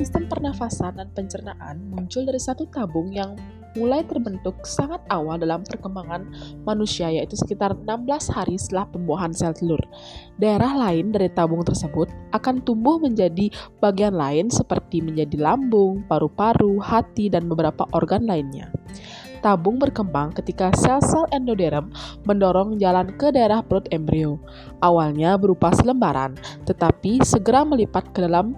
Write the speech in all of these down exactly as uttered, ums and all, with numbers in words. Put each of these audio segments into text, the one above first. sistem pernafasan dan pencernaan muncul dari satu tabung yang mulai terbentuk sangat awal dalam perkembangan manusia, yaitu sekitar enam belas hari setelah pembuahan sel telur. Daerah lain dari tabung tersebut akan tumbuh menjadi bagian lain seperti menjadi lambung, paru-paru, hati, dan beberapa organ lainnya. Tabung berkembang ketika sel-sel endoderm mendorong jalan ke daerah perut embrio. Awalnya berupa selembaran, tetapi segera melipat ke dalam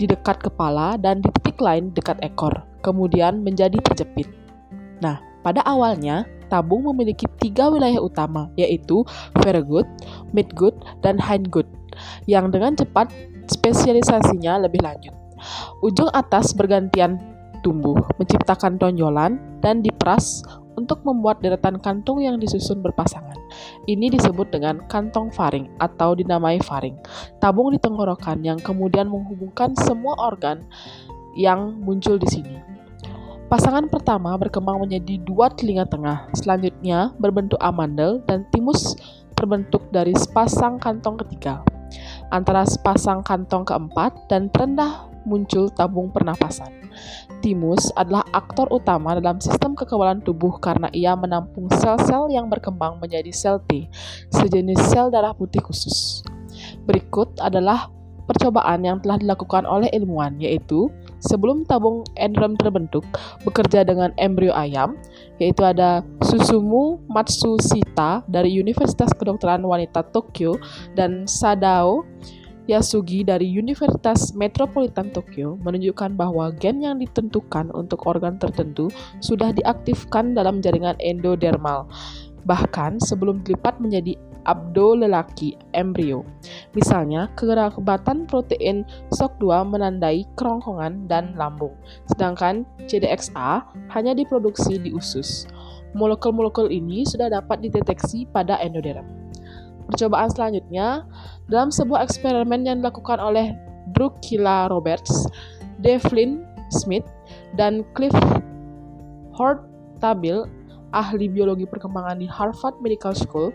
di dekat kepala dan di titik lain dekat ekor, kemudian menjadi terjepit. Nah, pada awalnya, tabung memiliki tiga wilayah utama, yaitu foregut, midgut, dan hindgut, yang dengan cepat spesialisasinya lebih lanjut. Ujung atas bergantian tumbuh, menciptakan tonjolan, dan diperas untuk membuat deretan kantung yang disusun berpasangan. Ini disebut dengan kantong faring atau dinamai faring, tabung di tenggorokan yang kemudian menghubungkan semua organ yang muncul di sini. Pasangan pertama berkembang menjadi dua telinga tengah, selanjutnya berbentuk amandel dan timus terbentuk dari sepasang kantong ketiga. Antara sepasang kantong keempat dan terendah muncul tabung pernapasan. Timus adalah aktor utama dalam sistem kekebalan tubuh karena ia menampung sel-sel yang berkembang menjadi sel T, sejenis sel darah putih khusus. Berikut adalah percobaan yang telah dilakukan oleh ilmuwan, yaitu sebelum tabung endoderm terbentuk, bekerja dengan embrio ayam, yaitu ada Susumu Matsusita dari Universitas Kedokteran Wanita Tokyo dan Sadao Yasugi dari Universitas Metropolitan Tokyo menunjukkan bahwa gen yang ditentukan untuk organ tertentu sudah diaktifkan dalam jaringan endodermal, bahkan sebelum dilipat menjadi abdo lelaki embrio. Misalnya, kekerabatan protein Sox dua menandai kerongkongan dan lambung, sedangkan C D X A hanya diproduksi di usus. Molekul-molekul ini sudah dapat dideteksi pada endoderm. Percobaan selanjutnya, dalam sebuah eksperimen yang dilakukan oleh Brooke Kila Roberts, Devlin Smith, dan Cliff Tabin, ahli biologi perkembangan di Harvard Medical School,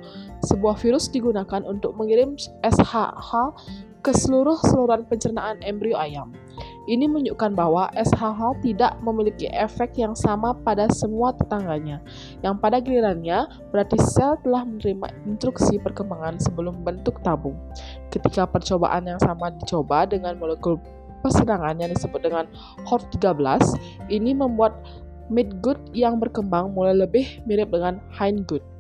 sebuah virus digunakan untuk mengirim S H H ke seluruh saluran pencernaan embrio ayam. Ini menunjukkan bahwa S H H tidak memiliki efek yang sama pada semua tetangganya, yang pada gilirannya berarti sel telah menerima instruksi perkembangan sebelum bentuk tabung. Ketika percobaan yang sama dicoba dengan molekul persidangan yang disebut dengan H H tiga belas, ini membuat midgut yang berkembang mulai lebih mirip dengan hindgut.